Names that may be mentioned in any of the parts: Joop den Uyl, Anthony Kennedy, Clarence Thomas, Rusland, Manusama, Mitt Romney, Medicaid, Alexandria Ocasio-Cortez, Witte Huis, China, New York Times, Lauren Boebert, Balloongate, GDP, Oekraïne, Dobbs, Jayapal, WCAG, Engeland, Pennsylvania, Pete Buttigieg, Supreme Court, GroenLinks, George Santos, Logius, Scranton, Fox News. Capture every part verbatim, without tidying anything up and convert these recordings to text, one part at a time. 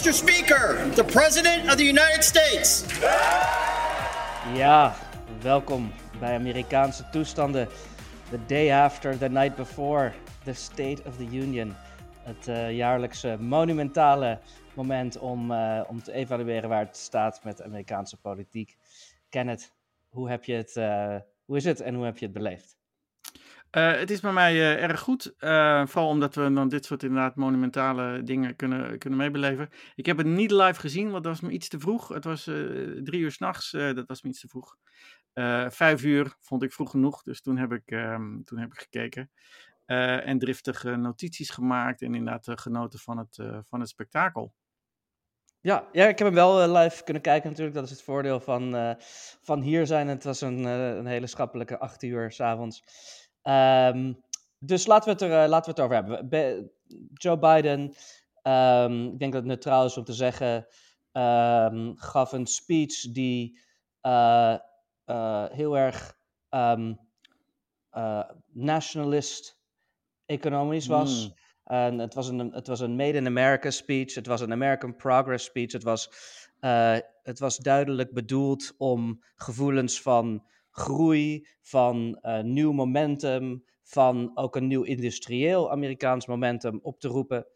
Mister Speaker, the President of the United States. Ja, welkom bij Amerikaanse toestanden. The day after, the night before, the State of the Union. Het uh, jaarlijkse monumentale moment om, uh, om te evalueren waar het staat met Amerikaanse politiek. Kenneth, hoe heb je het, uh, hoe is het en hoe heb je het beleefd? Uh, het is bij mij uh, erg goed, uh, vooral omdat we dan dit soort inderdaad monumentale dingen kunnen, kunnen meebeleven. Ik heb het niet live gezien, want dat was me iets te vroeg. Het was uh, drie uur 's nachts, uh, dat was me iets te vroeg. Uh, vijf uur vond ik vroeg genoeg, dus toen heb ik, um, toen heb ik gekeken. Uh, en driftige notities gemaakt en inderdaad uh, genoten van het, uh, van het spektakel. Ja, ja, ik heb hem wel uh, live kunnen kijken natuurlijk. Dat is het voordeel van, uh, van hier zijn. Het was een, uh, een hele schappelijke acht uur 's avonds. Um, dus laten we, het er, uh, laten we het over hebben. Be- Joe Biden, um, ik denk dat het neutraal is om te zeggen, um, gaf een speech die uh, uh, heel erg um, uh, nationalist economisch was. Mm. Uh, het, was een, het was een Made in America speech, het was een American Progress speech, het was, uh, het was duidelijk bedoeld om gevoelens van groei, van uh, nieuw momentum, van ook een nieuw industrieel Amerikaans momentum op te roepen.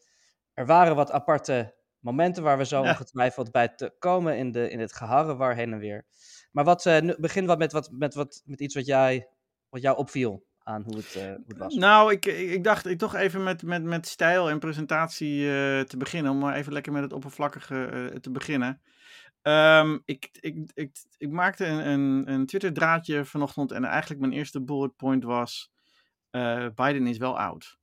Er waren wat aparte momenten waar we zo ja. ongetwijfeld bij te komen in, de, in het geharrewar heen en weer. Maar wat, uh, begin wat met, wat, met, wat, met iets wat, jij, wat jou opviel aan hoe het, uh, hoe het was. Nou, ik, ik dacht ik toch even met, met, met stijl en presentatie uh, te beginnen, om maar even lekker met het oppervlakkige uh, te beginnen. Um, ik, ik, ik, ik maakte een, een, een Twitter-draadje vanochtend en eigenlijk mijn eerste bullet point was uh, Biden is wel oud.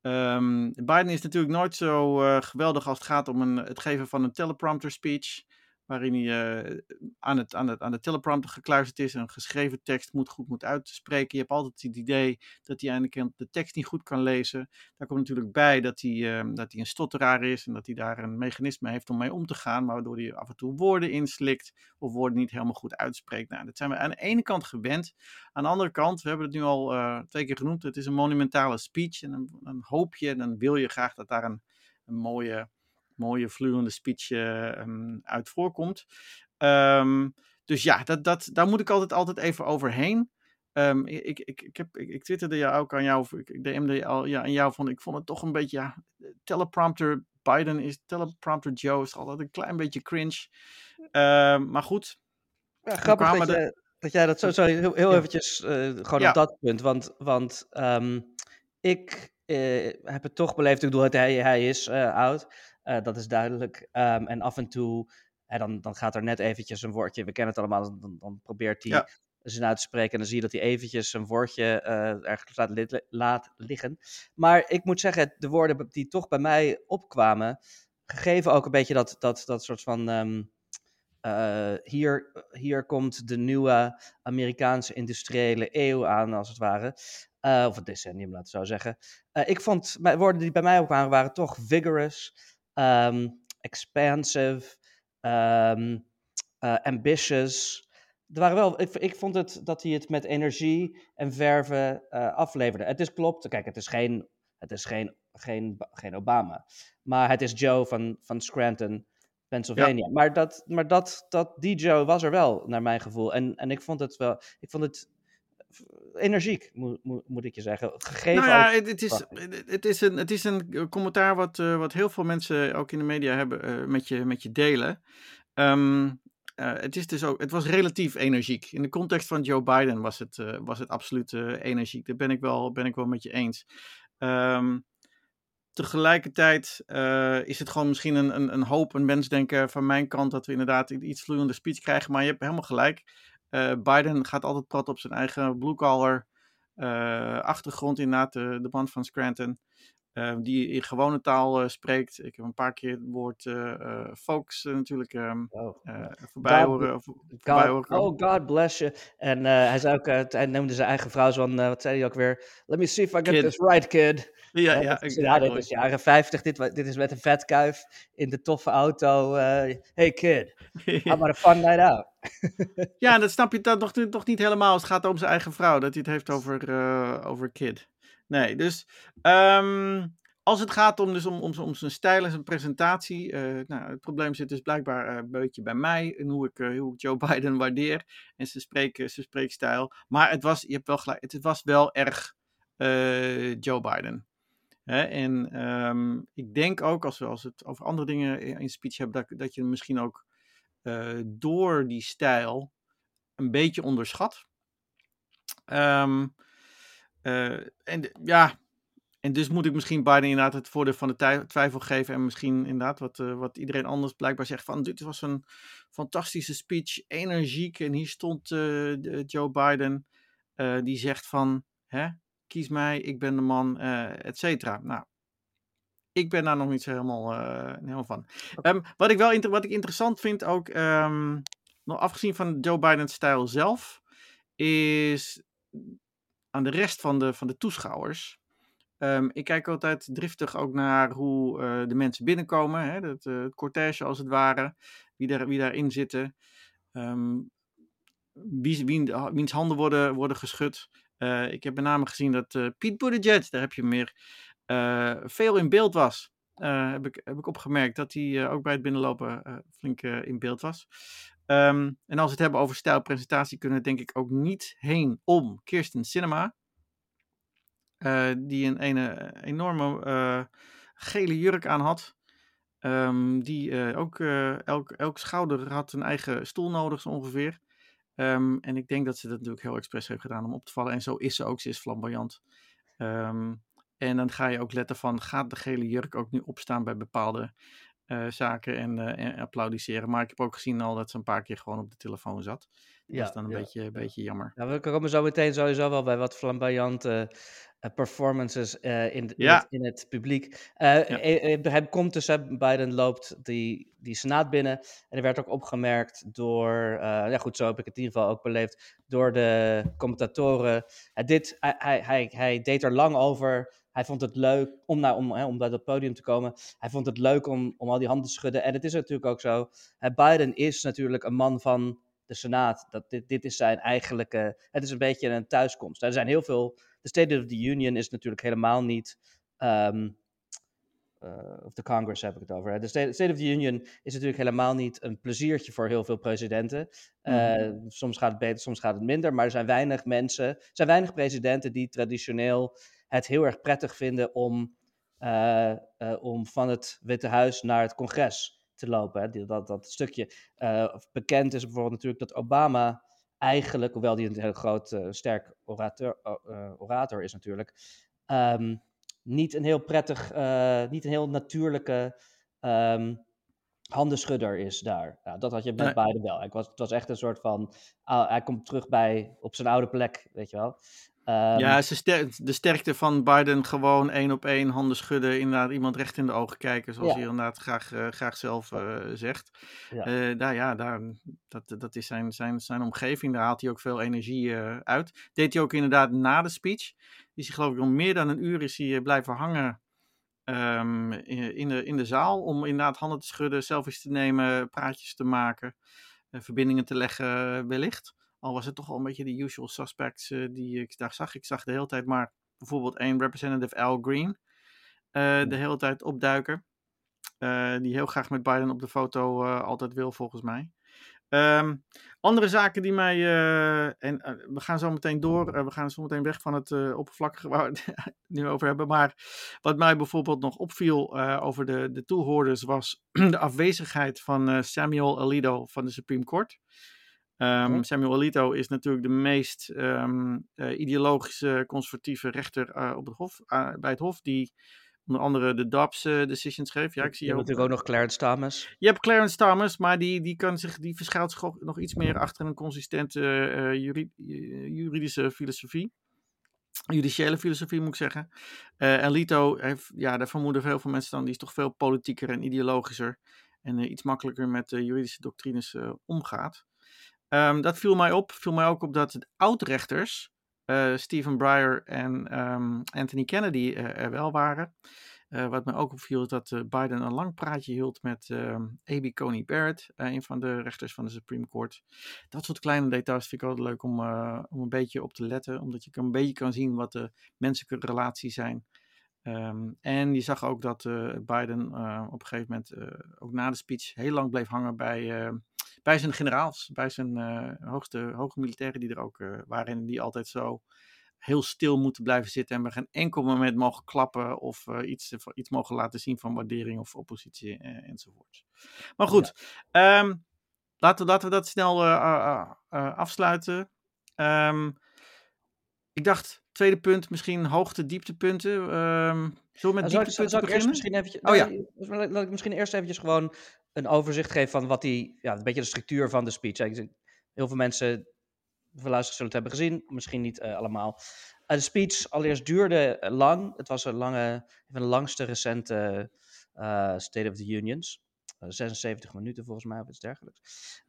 Um, Biden is natuurlijk nooit zo uh, geweldig als het gaat om een, het geven van een teleprompter speech, waarin hij uh, aan, het, aan, het, aan de teleprompter gekluisterd is en een geschreven tekst moet goed moet uitspreken. Je hebt altijd het idee dat hij eindelijk de tekst niet goed kan lezen. Daar komt natuurlijk bij dat hij, uh, dat hij een stotteraar is en dat hij daar een mechanisme heeft om mee om te gaan, waardoor hij af en toe woorden inslikt of woorden niet helemaal goed uitspreekt. Nou, dat zijn we aan de ene kant gewend. Aan de andere kant, we hebben het nu al uh, twee keer genoemd, het is een monumentale speech en dan, dan hoop je en dan wil je graag dat daar een, een mooie... mooie vloeiende speech uh, uit voorkomt. Um, dus ja, dat, dat, daar moet ik altijd, altijd even overheen. Um, ik, ik, ik, heb, ik, ik twitterde jou ook aan jou, of ik D M'de al, ja, aan jou, van ik vond het toch een beetje, ja, teleprompter Biden is, teleprompter Joe is altijd een klein beetje cringe. Um, maar goed. Ja, grappig dat, de... jij, dat jij dat zo, sorry, heel, heel ja. eventjes, uh, gewoon ja. op dat punt, want, want um, ik uh, heb het toch beleefd, ik bedoel, hij, hij is uh, oud. Uh, dat is duidelijk. Um, en af en toe, hè, dan, dan gaat er net eventjes een woordje, we kennen het allemaal, dan, dan probeert hij ja. zin uit te spreken en dan zie je dat hij eventjes een woordje uh, ergens laat, li- laat liggen. Maar ik moet zeggen, de woorden die toch bij mij opkwamen, gegeven ook een beetje dat, dat, dat soort van, um, uh, hier, hier komt de nieuwe Amerikaanse industriële eeuw aan, als het ware. Uh, of het decennium, laten we zo zeggen. Uh, ik vond, mijn woorden die bij mij opkwamen, waren toch vigorous, Um, expansive, um, uh, ambitious. Er waren wel, ik, ik vond het dat hij het met energie en verve uh, afleverde. Het is klopt, kijk, het is geen, het is geen, geen, geen Obama, maar het is Joe van, van Scranton, Pennsylvania. Ja. Maar, dat, maar dat, dat, die Joe was er wel, naar mijn gevoel. En, en ik vond het wel, ik vond het energiek, mo- mo- moet ik je zeggen. Gegeven nou ja, het, het, is, het, is een, het is een commentaar wat, uh, wat heel veel mensen ook in de media hebben uh, met, je, met je delen. Um, uh, het, is dus ook, het was relatief energiek. In de context van Joe Biden was het, uh, was het absoluut uh, energiek. Daar ben ik wel, ben ik wel met je eens. Um, Tegelijkertijd uh, is het gewoon misschien een, een, een hoop, een wensdenken van mijn kant, dat we inderdaad iets vloeiende speech krijgen. Maar je hebt helemaal gelijk. Uh, Biden gaat altijd praten op zijn eigen blue-collar uh, achtergrond, inderdaad, de, de man van Scranton, uh, die in gewone taal uh, spreekt. Ik heb een paar keer het woord uh, uh, folks uh, natuurlijk um, oh. uh, voorbij horen. Oh, God bless you. En uh, hij zei ook, uh, hij noemde zijn eigen vrouw zo'n, uh, wat zei hij ook weer? Let me see if I get kid. this right, kid. Ja, ja, ja, ja, dit is jaren vijftig, dit, dit is met een vetkuif in de toffe auto. Uh, hey kid, I'm on a fun night out. Ja, dat snap je toch, toch niet helemaal. Het gaat om zijn eigen vrouw, dat hij het heeft over, uh, over kid. Nee, dus um, Als het gaat om, dus om, om, om zijn stijl en zijn presentatie, uh, nou, het probleem zit dus blijkbaar uh, een beetje bij mij en hoe ik, uh, hoe ik Joe Biden waardeer en zijn, spreek, zijn spreekstijl. Maar het was, je hebt wel gelijk, het was wel erg uh, Joe Biden. Hè? En um, ik denk ook, als we, als we het over andere dingen in speech hebben, dat, dat je misschien ook uh, door die stijl een beetje onderschat. Um, uh, en de, ja... En dus moet ik misschien Biden inderdaad het voordeel van de tij- twijfel geven. En misschien inderdaad wat, uh, wat iedereen anders blijkbaar zegt. Van dit was een fantastische speech. Energiek. En hier stond uh, Joe Biden. Uh, die zegt van. Hè, kies mij. Ik ben de man. Uh, et cetera. Nou. Ik ben daar nog niet zo helemaal, uh, helemaal van. Um, wat, ik wel inter- wat ik interessant vind ook. Um, nog afgezien van Joe Biden's stijl zelf. Is aan de rest van de, van de toeschouwers. Um, ik kijk altijd driftig ook naar hoe uh, de mensen binnenkomen. Hè, het uh, cortège als het ware. Wie, daar, wie daarin zitten. Um, wie, wie, wiens handen worden, worden geschud. Uh, ik heb met name gezien dat uh, Pete Buttigieg, daar heb je meer, uh, veel in beeld was. Uh, heb, ik, heb ik opgemerkt dat hij uh, ook bij het binnenlopen uh, flink uh, in beeld was. Um, en als we het hebben over stijlpresentatie kunnen we denk ik ook niet heen om Kirsten Sinema. Uh, die een ene, enorme uh, gele jurk aan had. Um, die uh, ook, uh, elk, elk schouder had een eigen stoel nodig, zo ongeveer. Um, en ik denk dat ze dat natuurlijk heel expres heeft gedaan om op te vallen. En zo is ze ook, ze is flamboyant. Um, en dan ga je ook letten van, gaat de gele jurk ook nu opstaan bij bepaalde uh, zaken en, uh, en applaudisseren. Maar ik heb ook gezien al dat ze een paar keer gewoon op de telefoon zat. Dat ja, is dan een ja, beetje, ja. beetje jammer. Ja, we komen zo meteen sowieso wel bij wat flamboyante Uh, performances uh, in, de, ja. in, het, in het publiek. Uh, ja. hij, hij komt dus, hè, Biden loopt die, die Senaat binnen. En er werd ook opgemerkt door, uh, ja goed, zo heb ik het in ieder geval ook beleefd, door de commentatoren. Uh, dit, hij, hij, hij, hij deed er lang over. Hij vond het leuk om, nou, om, hè, om bij dat podium te komen. Hij vond het leuk om, om al die handen te schudden. En het is natuurlijk ook zo. Uh, Biden is natuurlijk een man van de Senaat. Dat, dit, dit is zijn eigenlijke, het is een beetje een thuiskomst. Er zijn heel veel. De State of the Union is natuurlijk helemaal niet, um, uh, of de Congress heb ik het over. De State, State of the Union is natuurlijk helemaal niet een pleziertje voor heel veel presidenten. Uh, mm. Soms gaat het beter, soms gaat het minder, maar er zijn weinig mensen, er zijn weinig presidenten die traditioneel het heel erg prettig vinden om, uh, uh, om van het Witte Huis naar het Congres te lopen. Hè. Dat, dat stukje uh, bekend is bijvoorbeeld natuurlijk dat Obama eigenlijk, hoewel die een heel groot, uh, sterk orateur, uh, orator is natuurlijk, um, niet een heel prettig, uh, niet een heel natuurlijke um, handenschudder is daar. Nou, dat had je met nee. Biden wel. Ik was, het was echt een soort van, uh, hij komt terug bij, op zijn oude plek, weet je wel. Um, ja, de sterkte van Biden gewoon één op één handen schudden, inderdaad iemand recht in de ogen kijken, zoals ja. hij inderdaad graag, uh, graag zelf uh, zegt. Ja. Uh, daar, ja, daar, dat, dat is zijn, zijn, zijn omgeving, daar haalt hij ook veel energie uh, uit. Deed hij ook inderdaad na de speech, is hij geloof ik al meer dan een uur is hij blijven hangen um, in, in, de, in de zaal, om inderdaad handen te schudden, selfies te nemen, praatjes te maken, uh, verbindingen te leggen wellicht. Al was het toch al een beetje de usual suspects uh, die ik daar zag. Ik zag de hele tijd maar bijvoorbeeld één representative Al Green uh, de hele tijd opduiken. Uh, die heel graag met Biden op de foto uh, altijd wil, volgens mij. Um, andere zaken die mij... Uh, en uh, we gaan zo meteen door. Uh, we gaan zo meteen weg van het uh, oppervlakkige waar we het nu over hebben. Maar wat mij bijvoorbeeld nog opviel uh, over de, de toehoorders was de afwezigheid van uh, Samuel Alito van de Supreme Court. Um, Samuel Alito is natuurlijk de meest um, uh, ideologische conservatieve rechter uh, op het hof, uh, bij het hof, die onder andere de Dobbs uh, decisions geeft. Ja, ik zie je hebt natuurlijk ook nog Clarence Thomas. Je hebt Clarence Thomas, maar die, die, kan zich, die verschuilt zich nog iets meer achter een consistente uh, juri- juridische filosofie. Judiciële filosofie moet ik zeggen. Uh, Alito, heeft, ja, daar vermoeden heel veel mensen dan, die is toch veel politieker en ideologischer en uh, iets makkelijker met uh, juridische doctrines uh, omgaat. Um, dat viel mij op. Viel mij ook op dat de oud-rechters, uh, Stephen Breyer en um, Anthony Kennedy uh, er wel waren. Uh, wat mij ook opviel is dat uh, Biden een lang praatje hield met um, A B Coney Barrett, uh, een van de rechters van de Supreme Court. Dat soort kleine details vind ik altijd leuk om, uh, om een beetje op te letten, omdat je een beetje kan zien wat de menselijke relaties zijn Um, en je zag ook dat uh, Biden uh, op een gegeven moment, uh, ook na de speech, heel lang bleef hangen bij, uh, bij zijn generaals, bij zijn uh, hoogste, hoge militairen die er ook uh, waren. En die altijd zo heel stil moeten blijven zitten en bij geen enkel moment mogen klappen of uh, iets, iets mogen laten zien van waardering of oppositie uh, enzovoort. Maar goed, ja. um, laten, we, laten we dat snel uh, uh, uh, afsluiten. Um, ik dacht... Tweede punt, misschien hoogte, dieptepunten. Um, zullen we met nou, dieptepunten beginnen? Eventjes, oh, ja. nee, laat ik misschien eerst eventjes gewoon een overzicht geven van wat die, ja, een beetje de structuur van de speech. Heel veel mensen, veel luisteraars zullen het hebben gezien, misschien niet uh, allemaal. Uh, de speech allereerst duurde lang. Het was een lange, van de langste recente uh, State of the Unions. Uh, zesenzeventig minuten volgens mij, of iets dergelijks.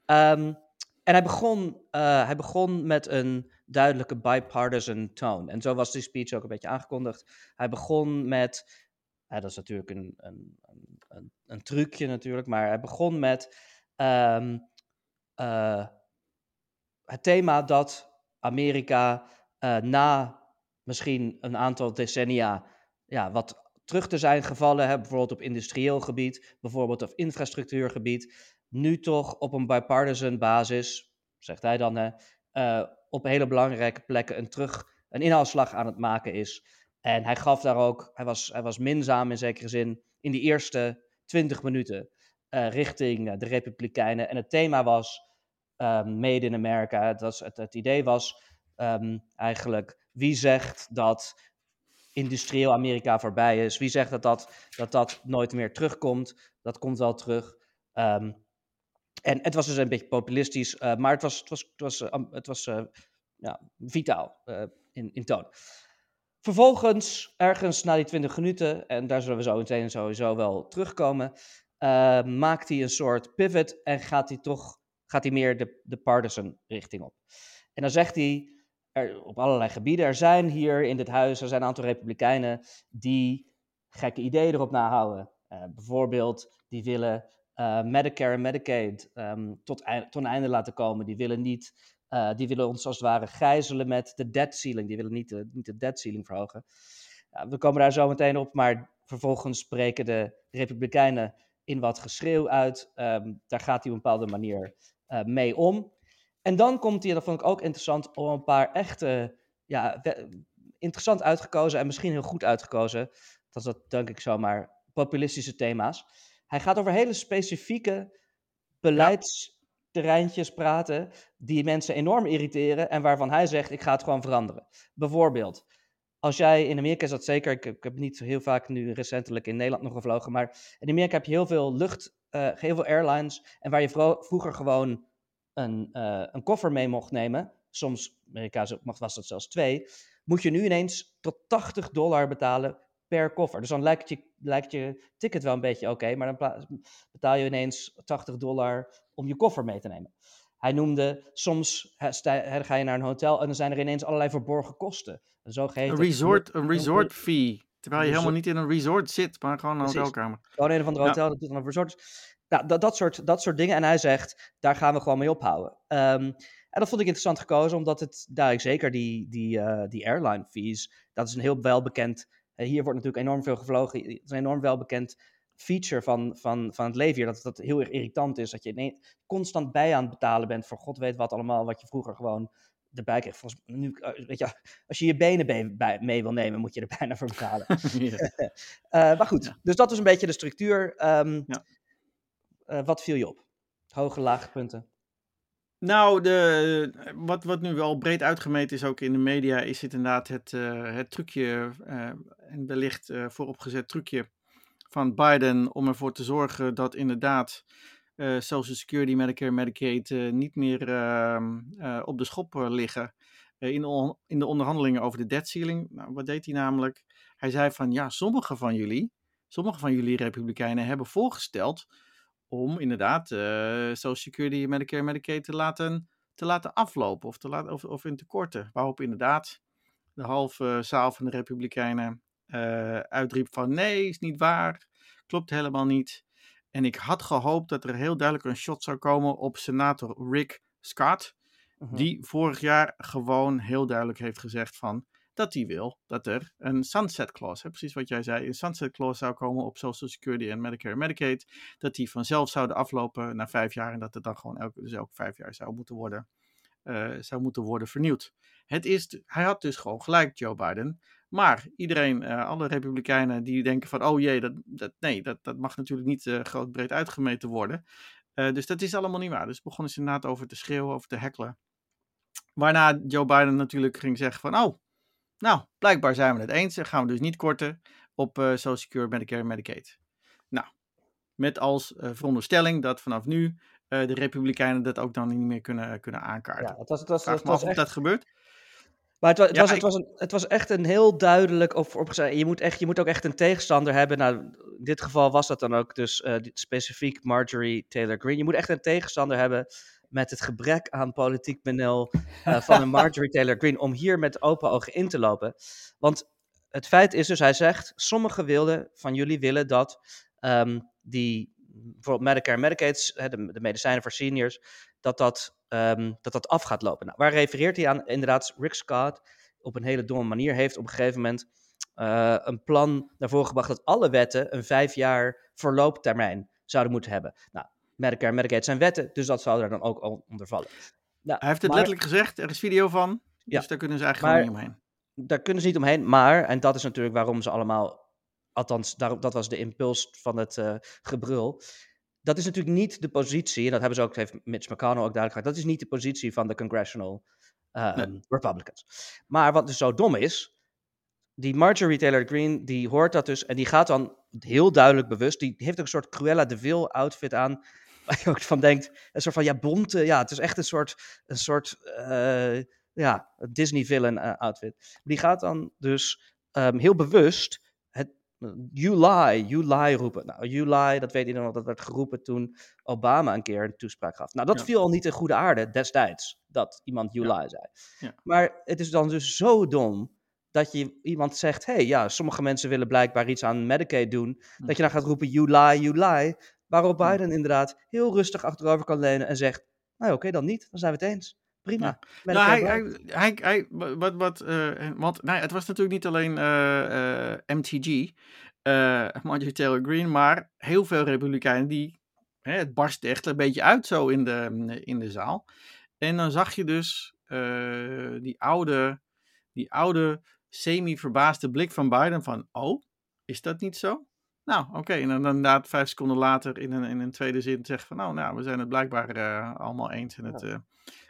Um, En hij begon, uh, hij begon met een duidelijke bipartisan tone. En zo was die speech ook een beetje aangekondigd. Hij begon met, ja, dat is natuurlijk een, een, een, een trucje natuurlijk, maar hij begon met um, uh, het thema dat Amerika uh, na misschien een aantal decennia ja, wat terug te zijn gevallen, hè, bijvoorbeeld op industrieel gebied, bijvoorbeeld op infrastructuurgebied, nu toch op een bipartisan basis, zegt hij dan, hè, uh, op hele belangrijke plekken een, terug, een inhaalslag aan het maken is. En hij gaf daar ook, hij was, hij was minzaam in zekere zin, in die eerste twintig minuten uh, richting uh, de Republikeinen. En het thema was uh, Made in America. Het, was, het, het idee was um, eigenlijk, wie zegt dat industrieel Amerika voorbij is? Wie zegt dat dat, dat, dat nooit meer terugkomt? Dat komt wel terug. Um, En het was dus een beetje populistisch, uh, maar het was, het was, het was, uh, het was uh, ja, vitaal uh, in, in toon. Vervolgens, ergens na die twintig minuten, en daar zullen we zo meteen sowieso wel terugkomen, uh, maakt hij een soort pivot en gaat hij toch gaat hij meer de, de partisan richting op. En dan zegt hij, er, op allerlei gebieden, er zijn hier in dit huis, er zijn een aantal Republikeinen die gekke ideeën erop nahouden. Uh, bijvoorbeeld, die willen... Uh, Medicare en Medicaid um, tot, eind, tot een einde laten komen. Die willen, niet, uh, die willen ons als het ware gijzelen met de debt ceiling. Die willen niet de, niet de debt ceiling verhogen. Uh, we komen daar zo meteen op, maar vervolgens spreken de Republikeinen in wat geschreeuw uit. Um, daar gaat hij op een bepaalde manier uh, mee om. En dan komt hij, dat vond ik ook interessant, om een paar echte, ja, we, interessant uitgekozen en misschien heel goed uitgekozen, dat is dat denk ik zomaar, populistische thema's. Hij gaat over hele specifieke beleidsterreintjes praten die mensen enorm irriteren en waarvan hij zegt, ik ga het gewoon veranderen. Bijvoorbeeld, als jij in Amerika, is dat zeker, ik, ik heb niet heel vaak nu recentelijk in Nederland nog gevlogen, maar in Amerika heb je heel veel lucht, uh, heel veel airlines en waar je vro- vroeger gewoon een, uh, een koffer mee mocht nemen, soms, in Amerika was dat zelfs twee, moet je nu ineens tot tachtig dollar betalen per koffer. Dus dan lijkt je, lijkt je ticket wel een beetje oké, okay, maar dan pla- betaal je ineens tachtig dollar om je koffer mee te nemen. Hij noemde soms, he, sta, ga je naar een hotel en dan zijn er ineens allerlei verborgen kosten. Een zogeheten... Een resort, een resort fee. Terwijl je resort, helemaal niet in een resort zit, maar gewoon een precies, hotelkamer. Gewoon een of andere hotel, ja. Dat doet dan een resort. Nou, dat, dat, soort, dat soort dingen. En hij zegt, daar gaan we gewoon mee ophouden. Um, En dat vond ik interessant gekozen, omdat het, daar ik zeker die, die, uh, die airline fees, dat is een heel welbekend... Hier wordt natuurlijk enorm veel gevlogen. Het is een enorm welbekend feature van, van, van het leven hier. Dat dat heel erg irritant is. Dat je ineens constant bij aan het betalen bent voor god weet wat allemaal. Wat je vroeger gewoon erbij kreeg. Volgens, nu, weet je, als je je benen mee wil nemen, moet je er bijna voor betalen. uh, maar goed, ja. Dus dat is een beetje de structuur. Um, ja. uh, wat viel je op? Hoge, lage punten. Nou, de, wat, wat nu wel breed uitgemeten is, ook in de media, is het inderdaad het, uh, het trucje, uh, en wellicht uh, vooropgezet trucje van Biden om ervoor te zorgen dat inderdaad uh, Social Security, Medicare, Medicaid uh, niet meer uh, uh, op de schop liggen uh, in, on- in de onderhandelingen over de debt ceiling. Nou, wat deed hij namelijk? Hij zei van ja, sommige van jullie, sommige van jullie Republikeinen hebben voorgesteld om inderdaad uh, Social Security, Medicare, Medicaid te laten, te laten aflopen of, te laten, of, of in tekorten. Waarop inderdaad de halve zaal van de Republikeinen uh, uitriep van nee, is niet waar, klopt helemaal niet. En ik had gehoopt dat er heel duidelijk een shot zou komen op senator Rick Scott, uh-huh. die vorig jaar gewoon heel duidelijk heeft gezegd van dat die wil dat er een sunset clause, hè, precies wat jij zei, een sunset clause zou komen op Social Security en Medicare en Medicaid, dat die vanzelf zouden aflopen na vijf jaar en dat het dan gewoon elke, dus elke vijf jaar zou moeten worden, uh, zou moeten worden vernieuwd. Het is, hij had dus gewoon gelijk, Joe Biden. Maar iedereen, uh, alle republikeinen die denken van, oh jee, dat, dat, nee, dat, dat mag natuurlijk niet uh, groot breed uitgemeten worden. Uh, dus dat is allemaal niet waar. Dus begonnen ze inderdaad over te schreeuwen, over te heckelen. Waarna Joe Biden natuurlijk ging zeggen van, oh, nou, blijkbaar zijn we het eens. Dan gaan we dus niet korten op uh, Social Security, Medicare en Medicaid. Nou, met als uh, veronderstelling dat vanaf nu uh, de republikeinen dat ook dan niet meer kunnen, kunnen aankaarten. Ja, het was, het was, Vraag het was, me af echt... of dat gebeurt. Maar het was, het, ja, was, het, was een, het was echt een heel duidelijk op, op, je, moet echt, je moet ook echt een tegenstander hebben. Nou, in dit geval was dat dan ook dus uh, specifiek Marjorie Taylor Greene. Je moet echt een tegenstander hebben met het gebrek aan politiek benul uh, van een Marjorie Taylor Greene om hier met open ogen in te lopen. Want het feit is dus, hij zegt, sommige wilden van jullie willen dat um, die bijvoorbeeld Medicare en Medicaid, de, de medicijnen voor seniors, dat dat, um, dat dat af gaat lopen. Nou, waar refereert hij aan? Inderdaad, Rick Scott op een hele domme manier heeft op een gegeven moment uh, een plan naar voren gebracht dat alle wetten een vijf jaar verlooptermijn zouden moeten hebben. Nou, Medicare en Medicaid zijn wetten, dus dat zou er dan ook onder vallen. Nou, hij heeft het maar, letterlijk gezegd, er is video van, dus ja, daar kunnen ze eigenlijk maar, niet omheen. Daar kunnen ze niet omheen, maar, en dat is natuurlijk waarom ze allemaal, althans, daar, dat was de impuls van het uh, gebrul. Dat is natuurlijk niet de positie, en dat hebben ze ook, heeft Mitch McConnell ook duidelijk gemaakt, dat is niet de positie van de Congressional uh, nee. Republicans. Maar wat dus zo dom is, die Marjorie Taylor Greene, die hoort dat dus, en die gaat dan heel duidelijk bewust, die heeft ook een soort Cruella de Vil outfit aan, waar je ook van denkt, een soort van, ja, bonte, ja, het is echt een soort, een soort, uh, ja, Disney villain uh, outfit. Die gaat dan dus um, heel bewust You lie, you lie roepen. Nou, you lie, dat weet iedereen nog, dat werd geroepen toen Obama een keer een toespraak gaf. Nou, dat ja. viel al niet in goede aarde destijds, dat iemand you ja. lie zei. Ja. Maar het is dan dus zo dom dat je iemand zegt, hé, hey, ja, sommige mensen willen blijkbaar iets aan Medicaid doen, ja. dat je dan gaat roepen, you lie, you lie, waarop Biden ja. inderdaad heel rustig achterover kan leunen en zegt, nou, oké, okay, dan niet, dan zijn we het eens. Prima. Ja. Nou, hij, hij, hij, hij, wat, wat, uh, want nou, het was natuurlijk niet alleen uh, uh, M T G, uh, Marjorie Taylor Greene, maar heel veel republikeinen die, hè, het barst echt een beetje uit zo in de, in de zaal. En dan zag je dus uh, die oude, die oude semi-verbaasde blik van Biden van, oh, is dat niet zo? Nou, oké, okay. En dan inderdaad vijf seconden later in een, in een tweede zin zeggen van, nou, nou, we zijn het blijkbaar uh, allemaal eens in het... Uh,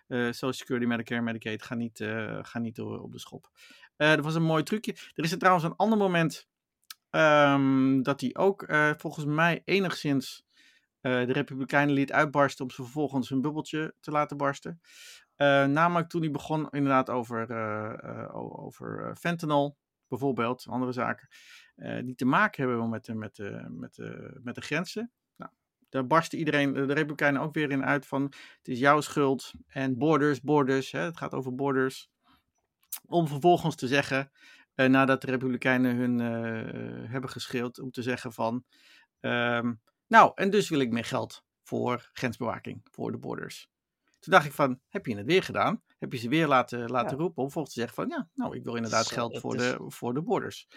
Uh, Social Security, Medicare en Medicaid gaan niet, uh, gaan niet door op de schop. Uh, dat was een mooi trucje. Er is er trouwens een ander moment um, dat hij ook uh, volgens mij enigszins uh, de Republikeinen liet uitbarsten om ze vervolgens hun bubbeltje te laten barsten. Uh, namelijk toen hij begon inderdaad over, uh, uh, over fentanyl bijvoorbeeld, andere zaken uh, die te maken hebben met de, met de, met de, met de grenzen. Daar barstte iedereen, de Republikeinen ook weer in uit van, het is jouw schuld en borders, borders, hè, het gaat over borders. Om vervolgens te zeggen, eh, nadat de Republikeinen hun uh, hebben geschreeuwd, om te zeggen van, um, nou, en dus wil ik meer geld voor grensbewaking, voor de borders. Toen dacht ik van, heb je het weer gedaan? Heb je ze weer laten, laten ja. roepen om volgens te zeggen van, ja, nou, ik wil inderdaad so, geld voor, is... de, voor de borders.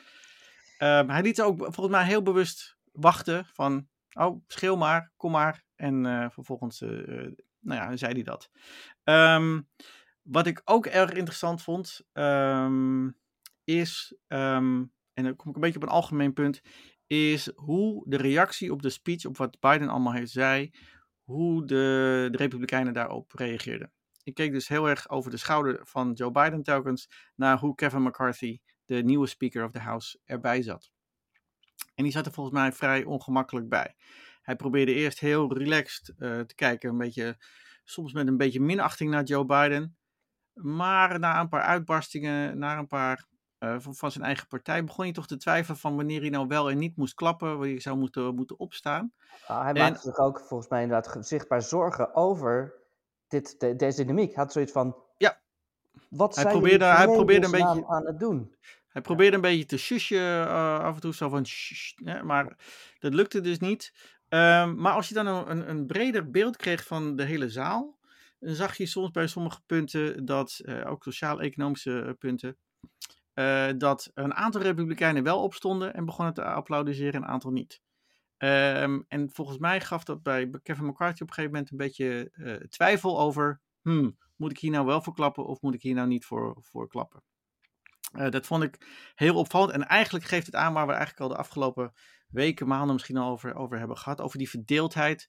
Um, hij liet ook volgens mij heel bewust wachten van, oh, schreeuw maar, kom maar. En uh, vervolgens uh, uh, nou ja, zei hij dat. Um, wat ik ook erg interessant vond, um, is, um, en dan kom ik een beetje op een algemeen punt, is hoe de reactie op de speech, op wat Biden allemaal heeft zei, hoe de, de Republikeinen daarop reageerden. Ik keek dus heel erg over de schouder van Joe Biden telkens naar hoe Kevin McCarthy, de nieuwe Speaker of the House, erbij zat. En die zat er volgens mij vrij ongemakkelijk bij. Hij probeerde eerst heel relaxed uh, te kijken. Een beetje, soms met een beetje minachting naar Joe Biden. Maar na een paar uitbarstingen, na een paar uh, van, van zijn eigen partij, begon hij toch te twijfelen van wanneer hij nou wel en niet moest klappen. Wanneer hij zou moeten, moeten opstaan. Ah, hij en, maakte zich ook volgens mij inderdaad zichtbaar zorgen over dit, de, deze dynamiek. Hij had zoiets van, ja, wat hij zijn probeerde, hij probeerde een beetje aan het doen? Hij probeerde een beetje te shushen uh, af en toe, zo van shush, hè, maar dat lukte dus niet. Um, maar als je dan een, een breder beeld kreeg van de hele zaal, dan zag je soms bij sommige punten, dat uh, ook sociaal-economische punten, uh, dat een aantal Republikeinen wel opstonden en begonnen te applaudisseren, een aantal niet. Um, en volgens mij gaf dat bij Kevin McCarthy op een gegeven moment een beetje uh, twijfel over, hmm, moet ik hier nou wel voor klappen of moet ik hier nou niet voor, voor klappen? Uh, dat vond ik heel opvallend en eigenlijk geeft het aan waar we eigenlijk al de afgelopen weken, maanden misschien al over, over hebben gehad, over die verdeeldheid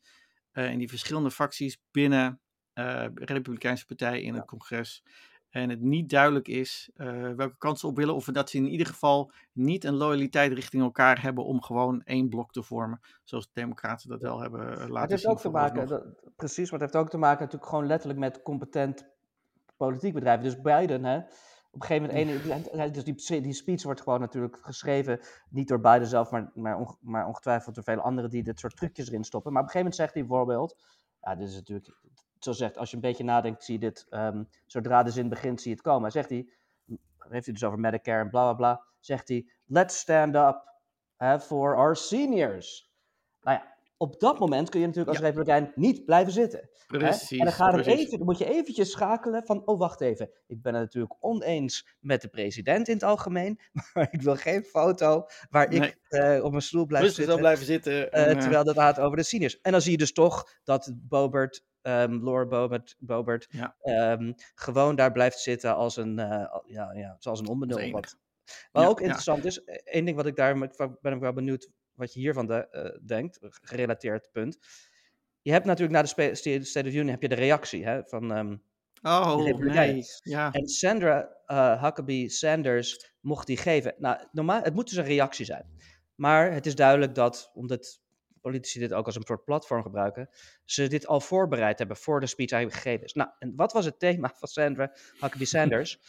uh, en die verschillende facties binnen uh, de Republikeinse Partij in het congres. En het niet duidelijk is uh, welke kant ze op willen. Of dat ze in ieder geval niet een loyaliteit richting elkaar hebben om gewoon één blok te vormen. Zoals de Democraten dat wel hebben laten zien. Het heeft zien, ook te maken, dat, precies, maar het heeft ook te maken natuurlijk gewoon letterlijk met competent politiek bedrijf. Dus Biden, hè, op een gegeven moment, ene, dus die, die speech wordt gewoon natuurlijk geschreven, niet door Biden zelf, maar, maar, onge, maar ongetwijfeld door vele anderen die dit soort trucjes erin stoppen. Maar op een gegeven moment zegt hij bijvoorbeeld, ja, dit is natuurlijk... Zo zegt, als je een beetje nadenkt, zie je dit, um, zodra de zin begint, zie je het komen. Zegt hij, heeft hij dus over Medicare en bla bla bla, zegt hij, let's stand up uh, for our seniors. Nou ja, op dat moment kun je natuurlijk als ja. Republikein niet blijven zitten. Precies. Hè? En dan, gaat het even, dan moet je eventjes schakelen van, oh wacht even, ik ben het natuurlijk oneens met de president in het algemeen, maar ik wil geen foto waar nee. ik uh, op mijn stoel blijf Rustig zitten. Blijven zitten en, uh, terwijl dat gaat over de seniors. En dan zie je dus toch dat Boebert Um, Lauren Boebert, Boebert ja. um, gewoon daar blijft zitten als een, uh, ja, ja, zoals een onbenul. Wat ja, ook interessant ja. is, één ding wat ik daar, ben ik wel benieuwd wat je hiervan de, uh, denkt, gerelateerd punt. Je hebt natuurlijk na de spe- State of Union heb je de reactie hè, van... Um, oh, nee. Ja. En Sandra uh, Huckabee Sanders mocht die geven. Nou, normaal, het moet dus een reactie zijn. Maar het is duidelijk dat, omdat politici dit ook als een soort platform gebruiken, ze dit al voorbereid hebben voor de speech eigenlijk gegeven is. Nou, en wat was het thema van Sandra Huckabee Sanders?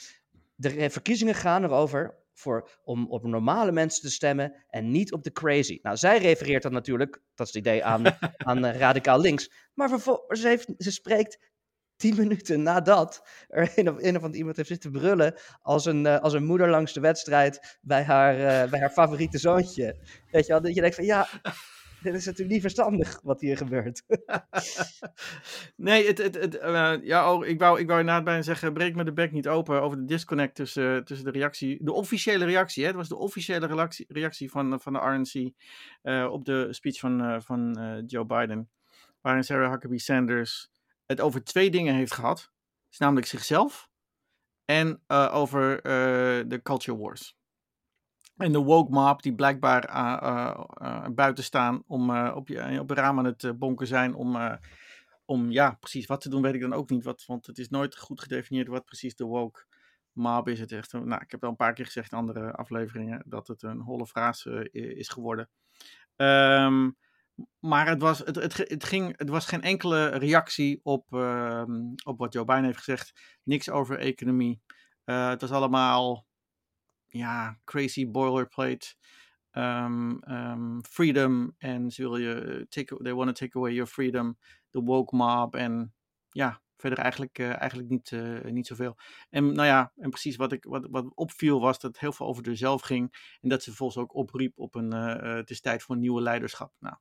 De verkiezingen gaan erover voor, om op normale mensen te stemmen en niet op de crazy. Nou, zij refereert dan natuurlijk, dat is het idee, aan, aan uh, radicaal links. Maar vervol- ze, heeft, ze spreekt tien minuten nadat er een of, een of ander iemand heeft zitten brullen als een, uh, als een moeder langs de wedstrijd bij haar, uh, bij haar favoriete zoontje. Weet je wel, dat je denkt van ja... Dit is natuurlijk niet verstandig wat hier gebeurt. nee, het, het, het, uh, ja, oh, ik wou, ik wou inderdaad bijna zeggen, breek me de bek niet open over de disconnect tussen, tussen de reactie, de officiële reactie, hè, het was de officiële reactie, reactie van, van de R N C uh, op de speech van, uh, van uh, Joe Biden, waarin Sarah Huckabee Sanders het over twee dingen heeft gehad, dus namelijk zichzelf en uh, over uh, de culture wars. En de woke mob die blijkbaar uh, uh, uh, buiten staan om uh, op, je, op de ramen aan het uh, bonken zijn om, uh, om ja, precies wat te doen weet ik dan ook niet. Wat, want het is nooit goed gedefinieerd wat precies de woke mob is. Het echt, nou, ik heb al een paar keer gezegd in andere afleveringen dat het een holle frase uh, is geworden. Um, maar het was, het, het, het, ging, het was geen enkele reactie op, uh, op wat Joe Biden heeft gezegd. Niks over economie. Uh, het was allemaal... Ja, crazy boilerplate, um, um, freedom en ze wil je take, they want to take away your freedom, the woke mob en ja, verder eigenlijk, uh, eigenlijk niet, uh, niet zoveel. En nou ja, en precies wat ik wat, wat opviel was dat het heel veel over zichzelf ging en dat ze volgens ook opriep op een, uh, uh, het is tijd voor nieuwe leiderschap. Nou,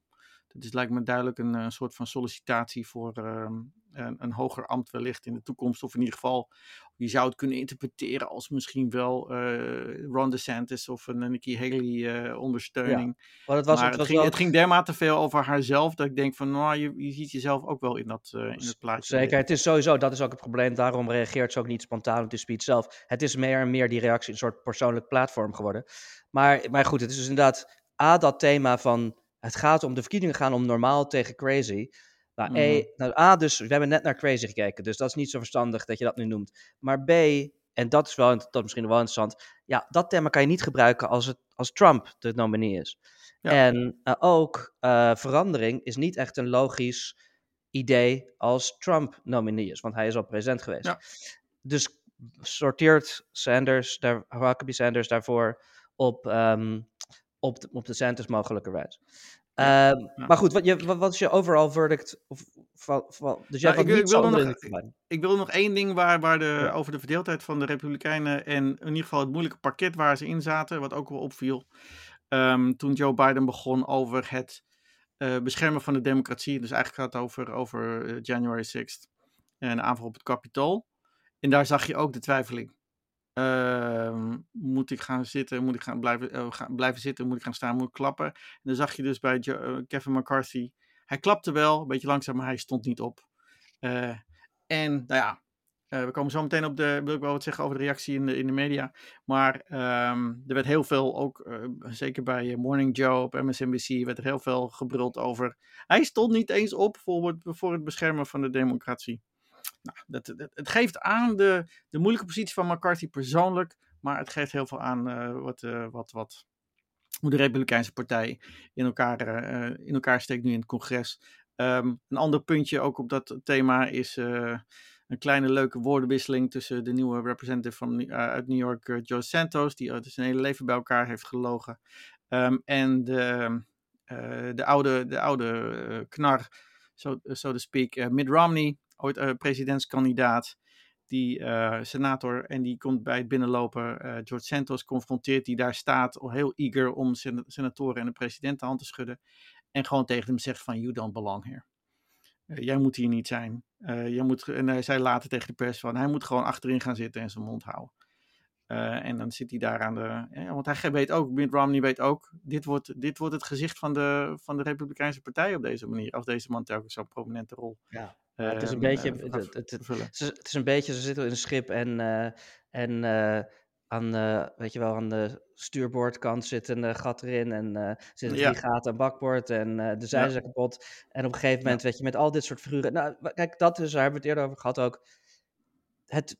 dat is lijkt me duidelijk een, een soort van sollicitatie voor uh, een, een hoger ambt wellicht in de toekomst. Of in ieder geval, je zou het kunnen interpreteren als misschien wel uh, Ron DeSantis of een Nikki Haley uh, ondersteuning. Ja, maar het, was, maar het, was het, ging, wel... het ging dermate veel over haarzelf dat ik denk van, nou, je, je ziet jezelf ook wel in dat, uh, in dat plaatje. Zeker, het is sowieso, dat is ook het probleem. Daarom reageert ze ook niet spontaan op de speech zelf. Het is meer en meer die reactie een soort persoonlijk platform geworden. Maar, maar goed, het is dus inderdaad A, dat thema van... Het gaat om de verkiezingen gaan om normaal tegen crazy. Nou, mm. e, nou, A, dus we hebben net naar crazy gekeken. Dus dat is niet zo verstandig dat je dat nu noemt. Maar B, en dat is, wel, dat is misschien wel interessant. Ja, dat thema kan je niet gebruiken als, het, als Trump de nominee is. Ja. En uh, ook uh, verandering is niet echt een logisch idee als Trump nominee is. Want hij is al president geweest. Ja. Dus sorteert Sanders, daar, Huckabee Sanders daarvoor op... Um, Op de, op de centers mogelijkerwijs. Uh, ja. Maar goed, wat, je, wat, wat is je overal verdict? Of, val, val, dus jij nou, ik, ik, wil nog, ik, ik wil nog één ding waar, waar de, ja. over de verdeeldheid van de Republikeinen en in ieder geval het moeilijke parket waar ze in zaten, wat ook wel opviel. Um, toen Joe Biden begon over het uh, beschermen van de democratie. Dus eigenlijk gaat het over, over January sixth en de aanval op het Capitool. En daar zag je ook de twijfeling. Uh, moet ik gaan zitten, moet ik gaan blijven, uh, gaan blijven zitten, moet ik gaan staan, moet ik klappen. En dan zag je dus bij Joe, uh, Kevin McCarthy, hij klapte wel, een beetje langzaam, maar hij stond niet op. Uh, en nou ja, uh, we komen zo meteen op de, wil ik wel wat zeggen over de reactie in de, in de media. Maar um, er werd heel veel, ook uh, zeker bij Morning Joe op M S N B C, werd er heel veel gebruld over. Hij stond niet eens op voor het, voor het beschermen van de democratie. Nou, dat, dat, het geeft aan de, de moeilijke positie van McCarthy persoonlijk, maar het geeft heel veel aan uh, wat, uh, wat, wat, hoe de Republikeinse partij in elkaar, uh, in elkaar steekt nu in het congres. Um, een ander puntje ook op dat thema is uh, een kleine leuke woordenwisseling tussen de nieuwe representative van, uh, uit New York, uh, Joe Santos, die uh, zijn hele leven bij elkaar heeft gelogen, um, en de, uh, de oude, de oude uh, knar, so, so to speak, uh, Mitt Romney. Ooit uh, presidentskandidaat, die uh, senator, en die komt bij het binnenlopen. Uh, George Santos confronteert, die daar staat, heel eager om sen- senatoren en de president de hand te schudden. En gewoon tegen hem zegt van, you don't belong here. Uh, jij moet hier niet zijn. Uh, jij moet, en hij zei later tegen de pers van, hij moet gewoon achterin gaan zitten en zijn mond houden. Uh, en dan zit hij daar aan de... Ja, want hij weet ook, Mitt Romney weet ook, dit wordt, dit wordt het gezicht van de, van de Republikeinse Partij op deze manier. Als deze man telkens zo'n prominente rol... Ja. Uh, het is een beetje, uh, het, het, het, het is een beetje, ze zitten in een schip en, uh, en uh, aan, uh, weet je wel, aan de stuurboordkant zit een uh, gat erin en uh, zitten drie ja. gaten aan bakboord en uh, de zeilen zijn ja. kapot. En op een gegeven moment, ja. weet je, met al dit soort figuren. Nou, kijk, dat is, daar hebben we het eerder over gehad ook. Het,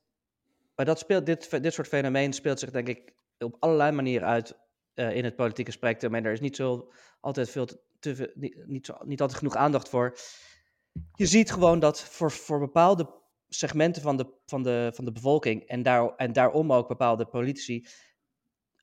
maar dat speelt, dit, dit soort fenomeen speelt zich denk ik op allerlei manieren uit uh, in het politieke spectrum. En er is niet zo altijd veel te, te niet, niet, zo, niet altijd genoeg aandacht voor. Je ziet gewoon dat voor, voor bepaalde segmenten van de, van de, van de bevolking en, daar, en daarom ook bepaalde politici,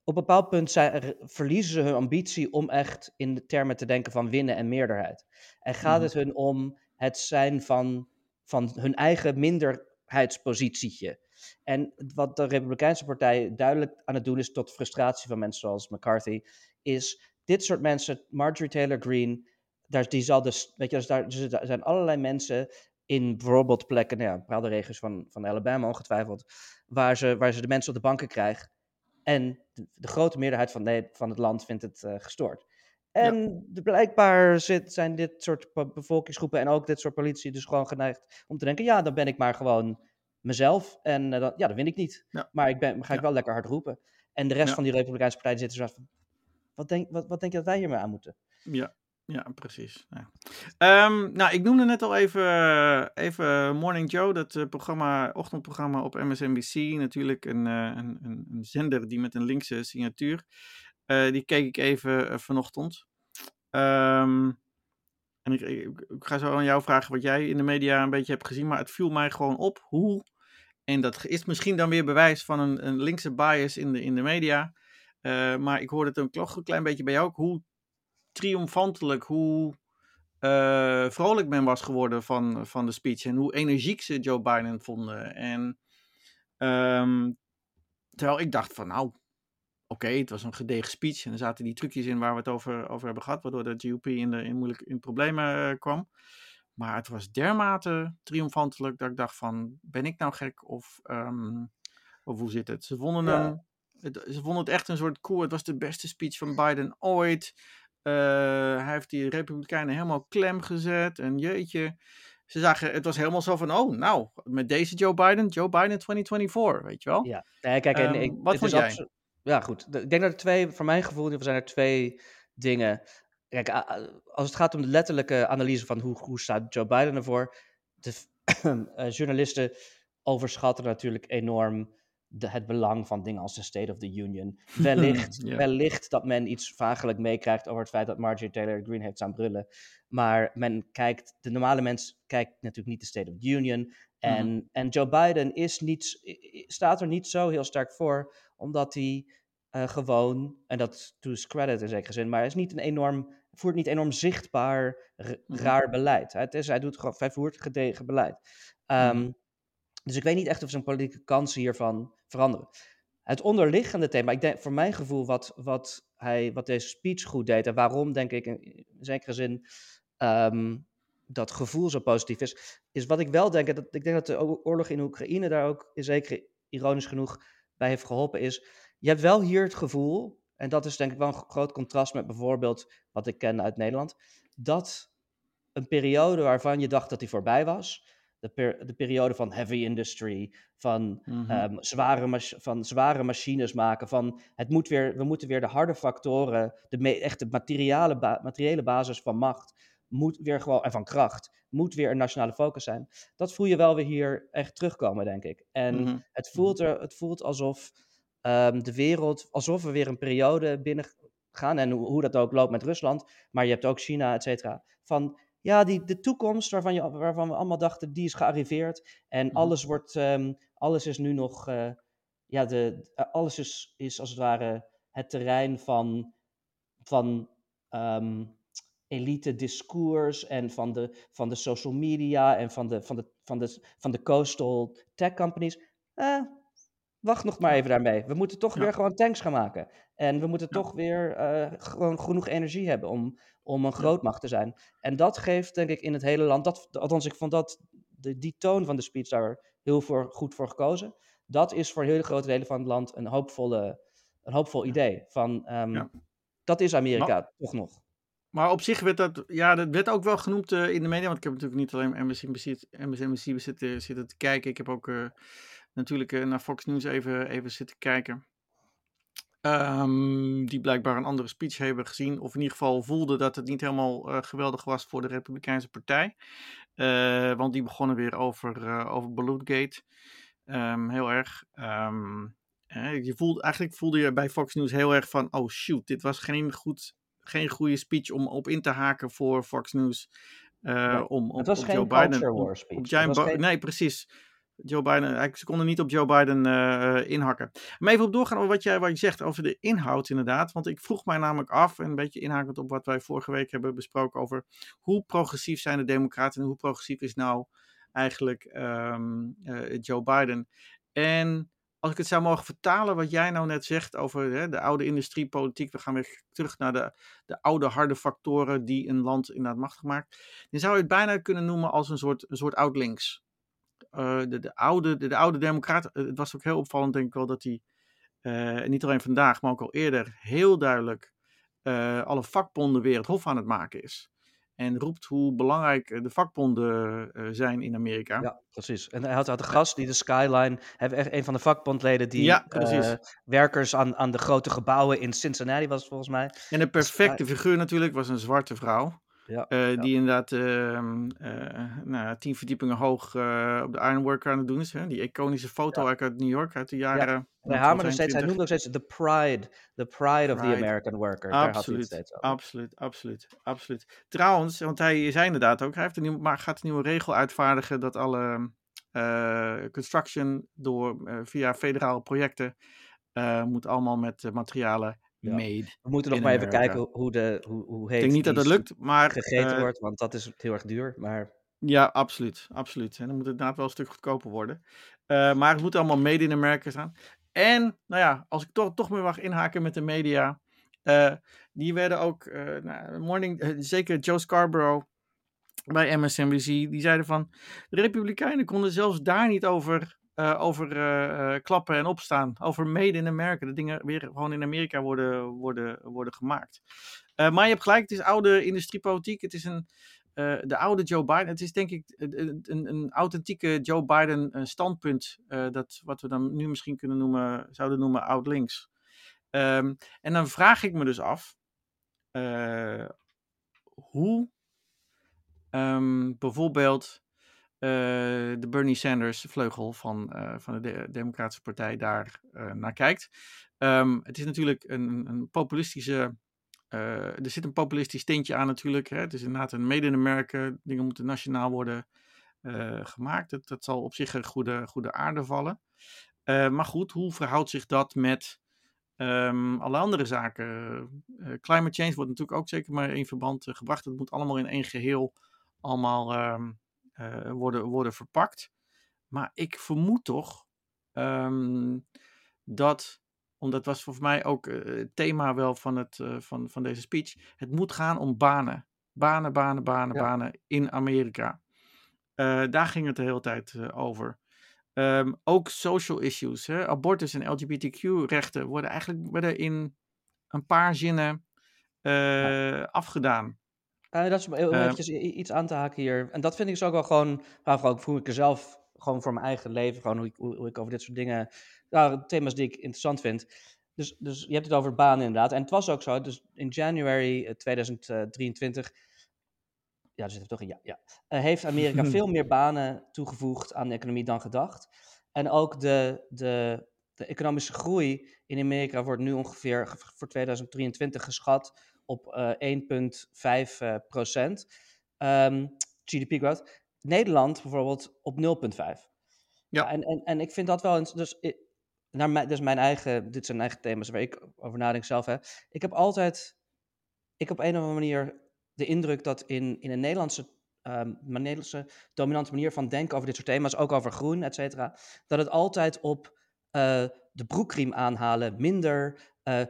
op een bepaald punt zijn, verliezen ze hun ambitie om echt in de termen te denken van winnen en meerderheid. En gaat mm. het hun om het zijn van, van hun eigen minderheidspositietje. En wat de Republikeinse Partij duidelijk aan het doen is, tot frustratie van mensen zoals McCarthy, is dit soort mensen, Marjorie Taylor Greene, Daar, die zal dus, weet je, dus daar, dus daar zijn allerlei mensen in bijvoorbeeld plekken, nou ja, bepaalde regio's van, van Alabama ongetwijfeld, waar ze, waar ze de mensen op de banken krijgen. En de, de grote meerderheid van, de, van het land vindt het uh, gestoord. En ja. de, blijkbaar zit, zijn dit soort bevolkingsgroepen en ook dit soort politici dus gewoon geneigd om te denken, ja, dan ben ik maar gewoon mezelf. En uh, dan, ja, dat win ik niet. Ja. Maar ik ben, ga ik ja. wel lekker hard roepen. En de rest ja. van die Republikeinse partijen zitten zo van, wat denk, wat, wat denk je dat wij hiermee aan moeten? Ja. Ja, precies. Ja. Um, nou, ik noemde net al even, even Morning Joe, dat programma, ochtendprogramma op M S N B C. Natuurlijk een, een, een zender die met een linkse signatuur. Uh, die keek ik even vanochtend. Um, en ik, ik, ik ga zo aan jou vragen wat jij in de media een beetje hebt gezien. Maar het viel mij gewoon op hoe, en dat is misschien dan weer bewijs van een, een linkse bias in de, in de media. Uh, maar ik hoorde het ook nog een klein beetje bij jou ook, hoe triomfantelijk, hoe uh, vrolijk men was geworden van, van de speech en hoe energiek ze Joe Biden vonden. En um, terwijl ik dacht van nou, oké, okay, het was een gedegen speech en er zaten die trucjes in waar we het over, over hebben gehad, waardoor de G O P in, de, in, moeilijk, in problemen uh, kwam. Maar het was dermate triomfantelijk dat ik dacht van, ben ik nou gek of, um, of hoe zit het? Ze vonden, ja. een, het, ze vonden het echt een soort cool, het was de beste speech van Biden ooit. Uh, hij heeft die Republikeinen helemaal klem gezet en jeetje, ze zagen, het was helemaal zo van, oh nou, met deze Joe Biden, Joe Biden twintig vierenveertig, weet je wel? Ja, nee, kijk, en um, ik, wat vond jij? Absolu- ja, goed. Ik denk dat er twee, voor mijn gevoel, er zijn er twee dingen. Kijk, als het gaat om de letterlijke analyse van hoe, hoe staat Joe Biden ervoor, de uh, journalisten overschatten natuurlijk enorm De, het belang van dingen als de State of the Union. Wellicht, yeah. wellicht dat men iets vagelijk meekrijgt over het feit dat Marjorie Taylor Greene heeft staan brullen. Maar men kijkt, de normale mens kijkt natuurlijk niet de State of the Union. En, mm-hmm. en Joe Biden is niet, staat er niet zo heel sterk voor, omdat hij uh, gewoon, en dat to his credit in zekere zin, maar is niet een enorm, voert niet enorm zichtbaar r- mm-hmm. raar beleid. Het is, hij, doet, hij voert gedegen beleid. Um, mm-hmm. Dus ik weet niet echt of zijn politieke kansen hiervan veranderen. Het onderliggende thema, ik denk voor mijn gevoel wat, wat, hij, wat deze speech goed deed en waarom denk ik in zekere zin um, dat gevoel zo positief is, is wat ik wel denk, dat, ik denk dat de oorlog in Oekraïne daar ook in zekere, ironisch genoeg, bij heeft geholpen is, je hebt wel hier het gevoel, en dat is denk ik wel een groot contrast met bijvoorbeeld wat ik ken uit Nederland, dat een periode waarvan je dacht dat die voorbij was, de, per, de periode van heavy industry, van, mm-hmm. um, zware mach, van zware machines maken, van het moet weer, we moeten weer de harde factoren, de me, echt de materiële, ba, materiële basis van macht, moet weer gewoon, en van kracht, moet weer een nationale focus zijn. Dat voel je wel weer hier echt terugkomen, denk ik. En mm-hmm. het, voelt er, het voelt alsof um, de wereld, alsof we weer een periode binnen gaan, en hoe, hoe dat ook loopt met Rusland, maar je hebt ook China, et cetera, van ja, die, de toekomst waarvan, je, waarvan we allemaal dachten, die is gearriveerd. En mm-hmm. alles wordt, um, alles is nu nog, uh, ja, de, uh, alles is, is als het ware het terrein van, van um, elite discours en van de, van de social media en van de, van de, van de, van de coastal tech companies. Eh, wacht nog maar even daarmee. We moeten toch ja. weer gewoon tanks gaan maken. En we moeten ja. toch weer uh, gewoon genoeg energie hebben om, om een grootmacht te zijn. En dat geeft, denk ik, in het hele land, dat, althans ik vond dat, de, die toon van de speech daar heel voor, goed voor gekozen. Dat is voor hele grote delen van het land een, hoopvolle, een hoopvol idee. Van, um, ja. dat is Amerika, maar toch nog. Maar op zich werd dat, ja, dat werd ook wel genoemd uh, in de media, want ik heb natuurlijk niet alleen M S N B C zitten, zitten te kijken. Ik heb ook uh, natuurlijk uh, naar Fox News even, even zitten kijken. Um, die blijkbaar een andere speech hebben gezien, of in ieder geval voelden dat het niet helemaal uh, geweldig was voor de Republikeinse Partij. Uh, want die begonnen weer over, uh, over Balloongate. Um, heel erg. Um, eh, je voelde, eigenlijk voelde je bij Fox News heel erg van, oh shoot, dit was geen goed... geen goede speech om op in te haken voor Fox News. Uh, nee, om, om, het was op geen Joe Biden, war speech. Op, op het was ba- geen... Nee, precies. Joe Biden, ze konden niet op Joe Biden uh, inhakken. Maar even op doorgaan over wat jij, wat je zegt over de inhoud inderdaad. Want ik vroeg mij namelijk af, en een beetje inhakend op wat wij vorige week hebben besproken over hoe progressief zijn de Democraten en hoe progressief is nou eigenlijk um, uh, Joe Biden. En als ik het zou mogen vertalen wat jij nou net zegt over hè, de oude industriepolitiek. We gaan weer terug naar de, de oude harde factoren die een land inderdaad machtig maakt. Dan zou je het bijna kunnen noemen als een soort, een soort oud-links. Uh, de, de oude, de, de oude democraat, het was ook heel opvallend denk ik wel dat die, uh, niet alleen vandaag, maar ook al eerder heel duidelijk uh, alle vakbonden weer het hof aan het maken is. En roept hoe belangrijk de vakbonden zijn in Amerika. Ja, precies. En hij had de gast die de skyline... Een van de vakbondleden die ja, uh, werkers aan, aan de grote gebouwen in Cincinnati was volgens mij. En de perfecte figuur natuurlijk was een zwarte vrouw. Ja, uh, ja. Die inderdaad uh, uh, nou, tien verdiepingen hoog uh, op de Ironworker aan het doen is. Hè? Die iconische foto ja. uit New York uit de jaren... Ja. Hamerde steeds, hij noemde ook steeds de pride. The pride of pride. The American worker. Absoluut, daar had hij absoluut, absoluut, absoluut. Trouwens, want hij zei inderdaad ook... Hij heeft een nieuw, maar gaat een nieuwe regel uitvaardigen... dat alle uh, construction door, uh, via federale projecten... Uh, moet allemaal met uh, materialen... Ja. We moeten nog maar even Amerika. kijken hoe, de, hoe, hoe heet Ik denk niet dat dat lukt, maar... gegeten uh, wordt, want dat is heel erg duur, maar... Ja, absoluut, absoluut. En dan moet het inderdaad wel een stuk goedkoper worden. Uh, maar het moet allemaal made in America staan. En, nou ja, als ik toch, toch meer mag inhaken met de media... Uh, die werden ook... Uh, nou, morning, uh, zeker Joe Scarborough bij M S N B C, die zeiden van... De Republikeinen konden zelfs daar niet over... Uh, over uh, uh, klappen en opstaan, over made in America, dat dingen weer gewoon in Amerika worden, worden, worden gemaakt. Uh, maar je hebt gelijk, het is oude industriepolitiek, het is een, uh, de oude Joe Biden, het is denk ik een, een, een authentieke Joe Biden uh, standpunt, uh, dat wat we dan nu misschien kunnen noemen, zouden noemen oud-links. Um, en dan vraag ik me dus af, uh, hoe um, bijvoorbeeld Uh, de Bernie Sanders vleugel van, uh, van de, de Democratische Partij daar uh, naar kijkt. Um, het is natuurlijk een, een populistische... Uh, er zit een populistisch tintje aan natuurlijk. Hè? Het is inderdaad een made in America. Dingen moeten nationaal worden uh, gemaakt. Dat, dat zal op zich een goede, goede aarde vallen. Uh, maar goed, hoe verhoudt zich dat met um, alle andere zaken? Uh, climate change wordt natuurlijk ook zeker maar in verband uh, gebracht. Dat moet allemaal in één geheel allemaal... Um, Uh, worden, worden verpakt. Maar ik vermoed toch um, dat, omdat dat was volgens mij ook uh, het thema wel van, het, uh, van, van deze speech, het moet gaan om banen. Banen, banen, banen, ja. banen in Amerika. Uh, daar ging het de hele tijd uh, over. Um, ook social issues, hè? Abortus en L G B T Q-rechten worden eigenlijk worden in een paar zinnen uh, ja. afgedaan. Uh, dat is om eventjes uh, iets aan te haken hier. En dat vind ik dus ook wel gewoon, waarvoor ook voel ik er zelf gewoon voor mijn eigen leven, gewoon hoe ik, hoe ik over dit soort dingen, nou, thema's die ik interessant vind. Dus, dus je hebt het over banen inderdaad. En het was ook zo, dus in januari tweeduizend drieëntwintig, ja, er zit er toch een ja, ja, uh, heeft Amerika veel meer banen toegevoegd aan de economie dan gedacht. En ook de, de, de economische groei in Amerika wordt nu ongeveer voor tweeduizend drieëntwintig geschat op uh, één komma vijf procent uh, procent, um, G D P growth. Nederland bijvoorbeeld op nul komma vijf. Ja. Ja, en, en, en ik vind dat wel eens... Dus, ik, naar mijn, dus mijn eigen, dit zijn eigen thema's waar ik over nadenk zelf. Hè. Ik heb altijd... Ik op een of andere manier de indruk dat in, in een Nederlandse, um, Nederlandse dominante manier van denken over dit soort thema's, ook over groen, et cetera, dat het altijd op uh, de broekriem aanhalen, minder... Uh,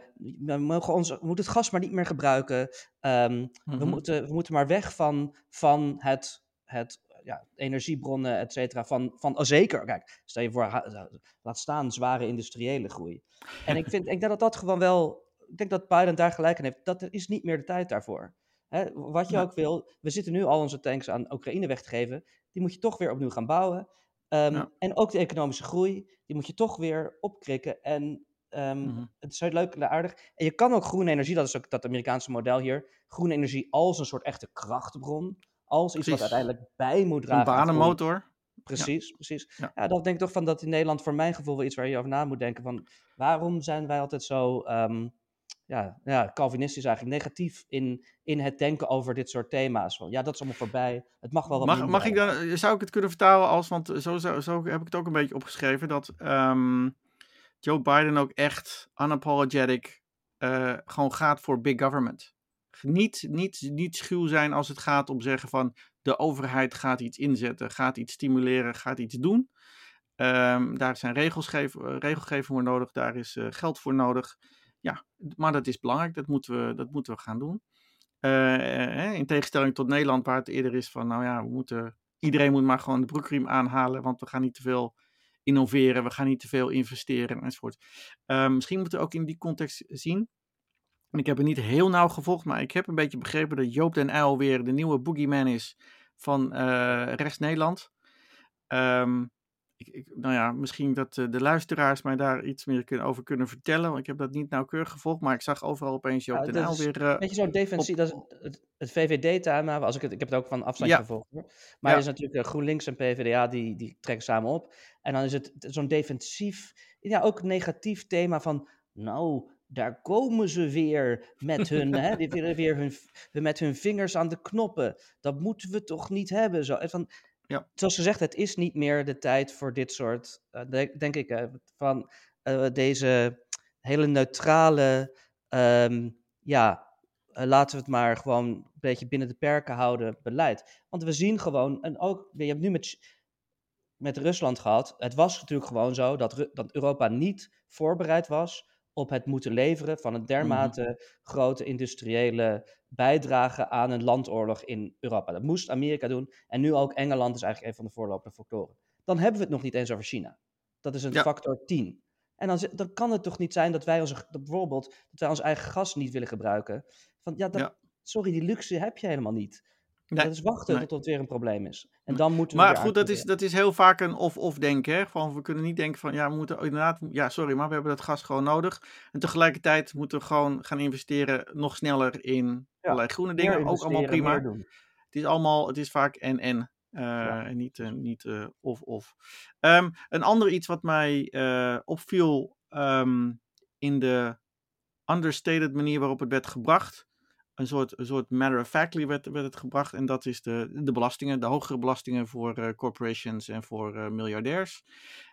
we, mogen ons, we moeten het gas maar niet meer gebruiken. Um, mm-hmm. we, moeten, we moeten maar weg van, van het... het ja, energiebronnen, et cetera, van, van oh, zeker, kijk, stel je voor, ha, laat staan zware industriële groei. En ik vind, ik denk dat dat gewoon wel, ik denk dat Biden daar gelijk aan heeft, dat er is niet meer de tijd daarvoor. Hè, wat je ja. ook wil, we zitten nu al onze tanks aan Oekraïne weg te geven, die moet je toch weer opnieuw gaan bouwen. Um, ja. En ook de economische groei, die moet je toch weer opkrikken en um, mm-hmm. het is heel leuk en aardig. En je kan ook groene energie, dat is ook dat Amerikaanse model hier, groene energie als een soort echte krachtbron, als iets precies. wat uiteindelijk bij moet dragen. Een banenmotor. Precies, ja. precies. Ja. Ja, dat denk ik toch van dat in Nederland voor mijn gevoel wel iets waar je over na moet denken. Van waarom zijn wij altijd zo um, ja, ja, Calvinistisch eigenlijk, negatief in, in het denken over dit soort thema's? Van, ja, dat is allemaal voorbij. Het mag wel wat mag, mag ik dan, zou ik het kunnen vertalen als, want zo, zo, zo heb ik het ook een beetje opgeschreven, dat um, Joe Biden ook echt unapologetic uh, gewoon gaat voor big government. Niet, niet, niet schuw zijn als het gaat om zeggen van de overheid gaat iets inzetten, gaat iets stimuleren, gaat iets doen. Um, daar zijn regelgeving voor nodig, daar is uh, geld voor nodig. Ja, maar dat is belangrijk, dat moeten we, dat moeten we gaan doen. Uh, in tegenstelling tot Nederland, waar het eerder is van nou ja, we moeten, iedereen moet maar gewoon de broekriem aanhalen, want we gaan niet te veel innoveren, we gaan niet te veel investeren enzovoort. Uh, misschien moeten we ook in die context zien. En ik heb het niet heel nauw gevolgd, maar ik heb een beetje begrepen dat Joop den Uyl weer de nieuwe boogeyman is van uh, rechts Nederland. Um, ik, ik, nou ja, misschien dat uh, de luisteraars mij daar iets meer kun, over kunnen vertellen, want ik heb dat niet nauwkeurig gevolgd, maar ik zag overal opeens Joop ja, den Uyl weer... Uh, een beetje zo defensief, op... dat is het, het V V D-thema, als ik, het, ik heb het ook van afstand ja. gevolgd. Hoor. Maar ja. er is natuurlijk GroenLinks en P V D A, die, die trekken samen op. En dan is het zo'n defensief, ja ook negatief thema van, nou... Daar komen ze weer met hun, hè, weer, weer hun, met hun vingers aan de knoppen. Dat moeten we toch niet hebben. Zo. Van, ja. Zoals gezegd, het is niet meer de tijd voor dit soort, uh, de, denk ik, uh, van uh, deze hele neutrale, um, ja, uh, laten we het maar gewoon een beetje binnen de perken houden beleid. Want we zien gewoon, en ook, je hebt nu met... met Rusland gehad, het was natuurlijk gewoon zo dat, dat Europa niet voorbereid was op het moeten leveren van een dermate mm. grote industriële bijdrage aan een landoorlog in Europa. Dat moest Amerika doen. En nu ook Engeland is eigenlijk een van de voorlopende factoren. Dan hebben we het nog niet eens over China. Dat is een ja. factor tien. En dan, dan kan het toch niet zijn dat wij onze, dat bijvoorbeeld dat wij ons eigen gas niet willen gebruiken. Van, ja, dat, ja. Sorry, die luxe heb je helemaal niet. Nee, dat is wachten nee. tot het weer een probleem is. En dan moeten we maar goed, dat is, dat is heel vaak een of-of denken. Hè? Van, we kunnen niet denken van, ja, we moeten inderdaad... Ja, sorry, maar we hebben dat gas gewoon nodig. En tegelijkertijd moeten we gewoon gaan investeren nog sneller in ja, allerlei groene dingen. Ook allemaal prima. Het is allemaal, het is vaak en-en. Uh, ja. En niet, uh, niet uh, of-of. Um, een ander iets wat mij uh, opviel um, in de understated manier waarop het werd gebracht... Een soort, een soort matter of factly werd, werd het gebracht. En dat is de, de belastingen, de hogere belastingen voor uh, corporations en voor uh, miljardairs.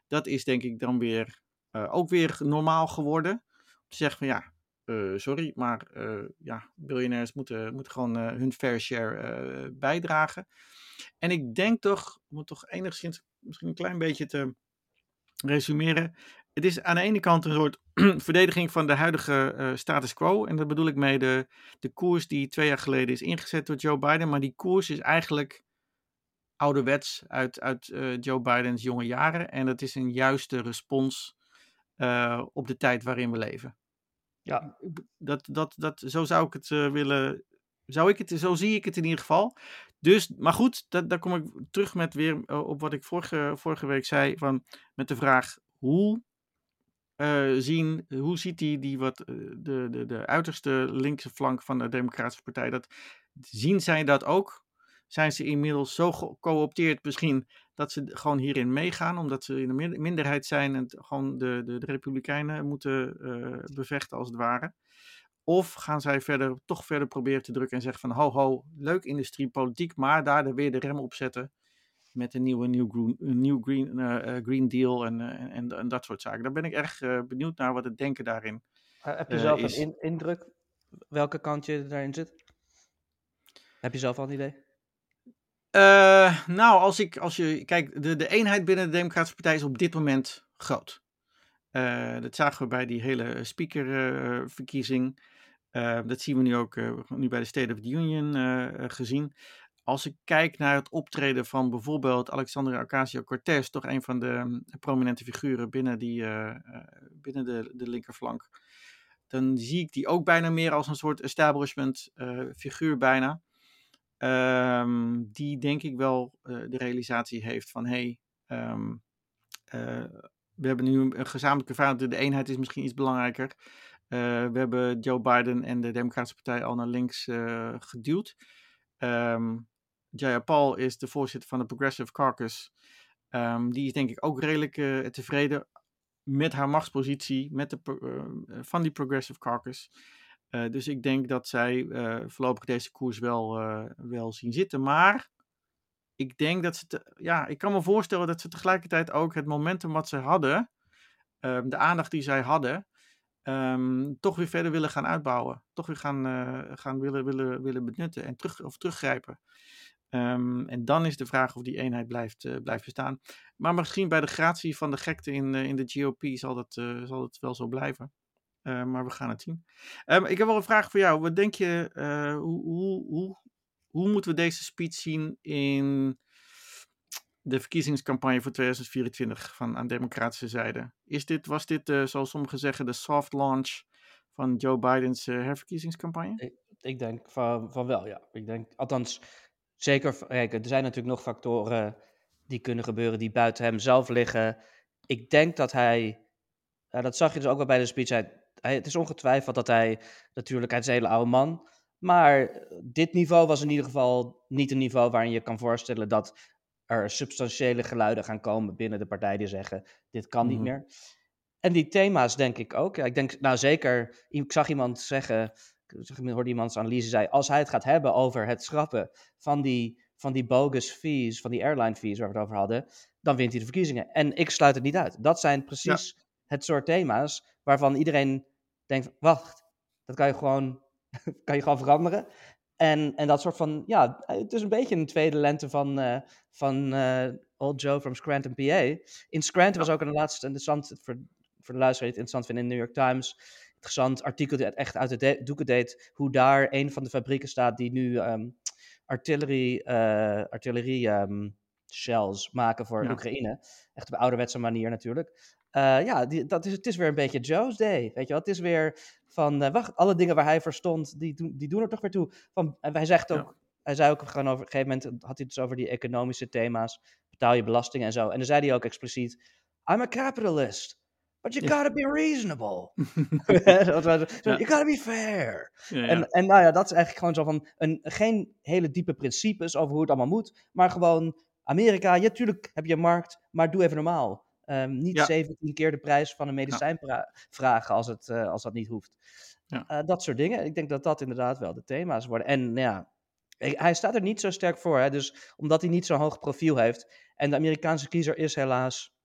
Dat is denk ik dan weer uh, ook weer normaal geworden. Om te zeggen van ja, uh, sorry, maar uh, ja, biljonairs moeten, moeten gewoon uh, hun fair share uh, bijdragen. En ik denk toch, om het toch enigszins misschien een klein beetje te resumeren. Het is aan de ene kant een soort verdediging van de huidige uh, status quo. En daar bedoel ik mee de, de koers die twee jaar geleden is ingezet door Joe Biden. Maar die koers is eigenlijk ouderwets uit, uit uh, Joe Bidens jonge jaren. En dat is een juiste respons uh, op de tijd waarin we leven. Ja, dat, dat, dat, zo zou ik het uh, willen... Zou ik het, zo zie ik het in ieder geval. Dus, maar goed, dat, daar kom ik terug met weer uh, op wat ik vorige, vorige week zei. Van, met de vraag, hoe, uh, zien, hoe ziet die, die wat, de, de, de uiterste linkse flank van de Democratische Partij dat? Zien zij dat ook? Zijn ze inmiddels zo gecoopteerd misschien dat ze gewoon hierin meegaan, omdat ze in de minderheid zijn en gewoon de, de, de Republikeinen moeten uh, bevechten als het ware? Of gaan zij verder, toch verder proberen te drukken en zeggen van ho ho, leuk industriepolitiek, maar daar weer de rem op zetten met een nieuwe New Green, new green, uh, green Deal en, uh, en, en dat soort zaken. Daar ben ik erg uh, benieuwd naar wat het denken daarin uh, Heb je uh, zelf is. een in- indruk welke kant je daarin zit? Heb je zelf al een idee? Uh, nou, als ik, als je, kijk, de, de eenheid binnen de Democratische Partij is op dit moment groot. Uh, dat zagen we bij die hele speakerverkiezing. Uh, uh, dat zien we nu ook uh, nu bij de State of the Union uh, uh, gezien. Als ik kijk naar het optreden van bijvoorbeeld Alexandria Ocasio-Cortez, toch een van de um, prominente figuren binnen, die, uh, uh, binnen de, de linkerflank, dan zie ik die ook bijna meer als een soort establishment uh, figuur bijna. Um, die denk ik wel uh, de realisatie heeft van hey, um, uh, we hebben nu een gezamenlijke vijand, de eenheid is misschien iets belangrijker. Uh, we hebben Joe Biden en de Democratische Partij al naar links uh, geduwd. Um, Jayapal is de voorzitter van de Progressive Caucus. Um, die is denk ik ook redelijk uh, tevreden met haar machtspositie met de, uh, van die Progressive Caucus. Uh, dus ik denk dat zij uh, voorlopig deze koers wel, uh, wel zien zitten. Maar ik denk dat ze, te, ja, ik kan me voorstellen dat ze tegelijkertijd ook het momentum wat ze hadden, uh, de aandacht die zij hadden, um, toch weer verder willen gaan uitbouwen. Toch weer gaan, uh, gaan willen, willen, willen benutten en terug, of teruggrijpen. Um, en dan is de vraag of die eenheid blijft, uh, blijft bestaan. Maar misschien bij de gratie van de gekte in, uh, in de G O P zal dat, uh, zal dat wel zo blijven. Uh, maar we gaan het zien. Um, ik heb wel een vraag voor jou. Wat denk je, uh, hoe, hoe, hoe, hoe moeten we deze speech zien in de verkiezingscampagne voor tweeduizend vierentwintig van, aan democratische zijde? Is dit, was dit, uh, zoals sommigen zeggen, de soft launch van Joe Bidens uh, herverkiezingscampagne? Ik, ik denk van, van wel, ja. Ik denk, althans, zeker, kijk, er zijn natuurlijk nog factoren die kunnen gebeuren die buiten hem zelf liggen. Ik denk dat hij, uh, dat zag je dus ook wel bij de speech, hij, Hij, het is ongetwijfeld dat hij, natuurlijk, hij is een hele oude man. Maar dit niveau was in ieder geval niet een niveau waarin je kan voorstellen dat er substantiële geluiden gaan komen binnen de partij die zeggen, dit kan mm-hmm. niet meer. En die thema's denk ik ook. Ja, ik denk, nou zeker, ik zag iemand zeggen, ik hoorde iemand zijn analyse, zei, als hij het gaat hebben over het schrappen van die, van die bogus fees, van die airline fees waar we het over hadden, dan wint hij de verkiezingen. En ik sluit het niet uit. Dat zijn precies ja. het soort thema's waarvan iedereen denkt, wacht, dat kan je gewoon, kan je gewoon veranderen. En, en dat soort van, ja, het is een beetje een tweede lente van, uh, van uh, Old Joe from Scranton, P A. In Scranton was ook een laatste interessant, voor, voor de luisteraar die het interessant vindt, in de New York Times, interessant artikel die het echt uit de, de doeken deed, hoe daar een van de fabrieken staat die nu um, artillerie, uh, artillerie um, shells maken voor ja. Oekraïne. Echt op ouderwetse manier natuurlijk. Uh, ja, die, dat is, het is weer een beetje Joe's Day, weet je wel. Het is weer van, uh, wacht, alle dingen waar hij voor stond, die, die doen er toch weer toe. Van, en hij zegt ook, ja. hij zei ook gewoon over, op een gegeven moment had hij het dus over die economische thema's, betaal je belastingen en zo. En dan zei hij ook expliciet, I'm a capitalist, but you ja. gotta be reasonable. dat was, ja. You gotta be fair. Ja, ja. En, en nou ja, dat is eigenlijk gewoon zo van, een, geen hele diepe principes over hoe het allemaal moet, maar gewoon Amerika, ja, tuurlijk heb je een markt, maar doe even normaal. Um, niet ja. zeventien keer de prijs van een medicijn ja. pra- vragen als, het, uh, als dat niet hoeft. Ja. Uh, dat soort dingen. Ik denk dat dat inderdaad wel de thema's worden. En ja, hij staat er niet zo sterk voor. Hè? Dus omdat hij niet zo'n hoog profiel heeft. En de Amerikaanse kiezer is helaas,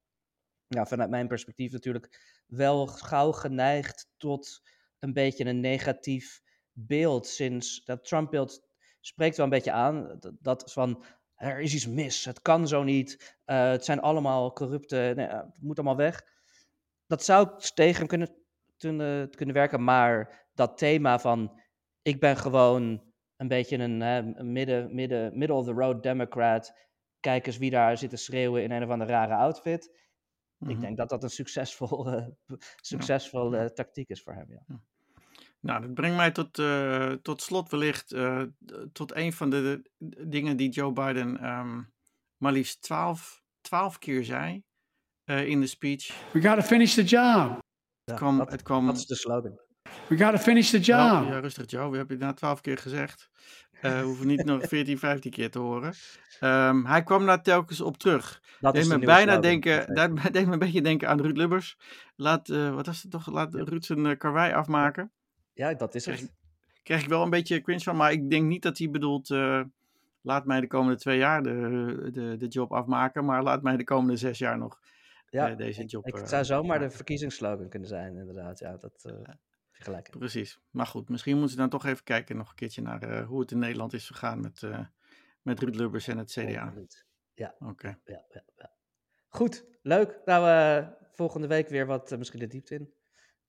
ja, vanuit mijn perspectief natuurlijk, wel gauw geneigd tot een beetje een negatief beeld. Sinds dat Trump-beeld spreekt wel een beetje aan. Dat, dat van, er is iets mis, het kan zo niet, uh, het zijn allemaal corrupte, nee, uh, het moet allemaal weg. Dat zou tegen kunnen, kunnen, kunnen werken, maar dat thema van ik ben gewoon een beetje een uh, midden, midden, middle of the road Democrat kijk eens wie daar zit te schreeuwen in een of andere rare outfit. Mm-hmm. Ik denk dat dat een succesvol, uh, succesvolle uh, tactiek is voor hem, ja. ja. Nou, dat brengt mij tot, uh, tot slot wellicht uh, tot een van de, de dingen die Joe Biden um, maar liefst twaalf, twaalf keer zei uh, in de speech. We gotta finish the job. Ja, kwam, dat, het kwam, dat is de slogan. We gotta finish the job. Nou, ja, rustig Joe, we hebben het na twaalf keer gezegd. Uh, we hoeven niet nog veertien, vijftien keer te horen. Um, hij kwam daar telkens op terug. Dat deed me bijna denken, dat deed me een beetje denken aan Ruud Lubbers. Laat, uh, wat was het toch? Laat Ruud zijn uh, karwei afmaken. Ja, dat is het. Krijg, krijg ik wel een beetje cringe van, maar ik denk niet dat hij bedoelt... Uh, laat mij de komende twee jaar de, de, de job afmaken, maar laat mij de komende zes jaar nog ja, uh, deze job... Ik, het zou zomaar de verkiezingsslogan kunnen zijn, inderdaad. Ja, dat... Uh... Gelijk. Precies, maar goed, misschien moeten ze dan toch even kijken nog een keertje naar uh, hoe het in Nederland is vergaan met, uh, met Ruud Lubbers en het C D A. Ja, oké. Okay. Ja, ja, ja. Goed, leuk. Nou, uh, volgende week weer wat uh, misschien de diepte in.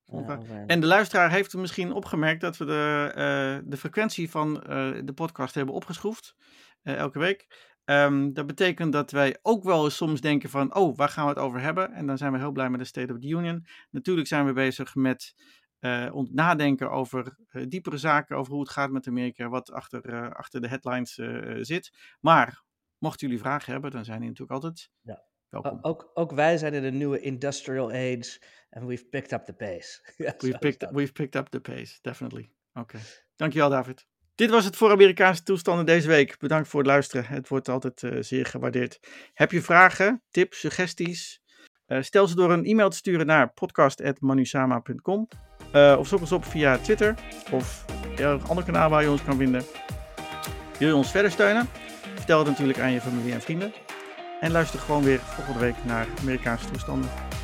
Uh, over... En de luisteraar heeft misschien opgemerkt dat we de, uh, de frequentie van uh, de podcast hebben opgeschroefd uh, elke week. Um, dat betekent dat wij ook wel eens soms denken van, oh, waar gaan we het over hebben? En dan zijn we heel blij met de State of the Union. Natuurlijk zijn we bezig met... Uh, om nadenken over uh, diepere zaken, over hoe het gaat met Amerika, wat achter, uh, achter de headlines uh, zit. Maar, mochten jullie vragen hebben, dan zijn die natuurlijk altijd ja. welkom. Ook, ook wij zijn in de nieuwe industrial age and we've picked up the pace. yes, we've, picked, we've picked up the pace, definitely. Oké, okay. Dankjewel David. Dit was het voor Amerikaanse toestanden deze week. Bedankt voor het luisteren. Het wordt altijd uh, zeer gewaardeerd. Heb je vragen, tips, suggesties? Uh, stel ze door een e-mail te sturen naar podcast at manusama dot com. Uh, of zoek ons op via Twitter of elk ander kanaal waar je ons kan vinden. Wil je ons verder steunen? Vertel het natuurlijk aan je familie en vrienden. En luister gewoon weer volgende week naar Amerikaanse toestanden.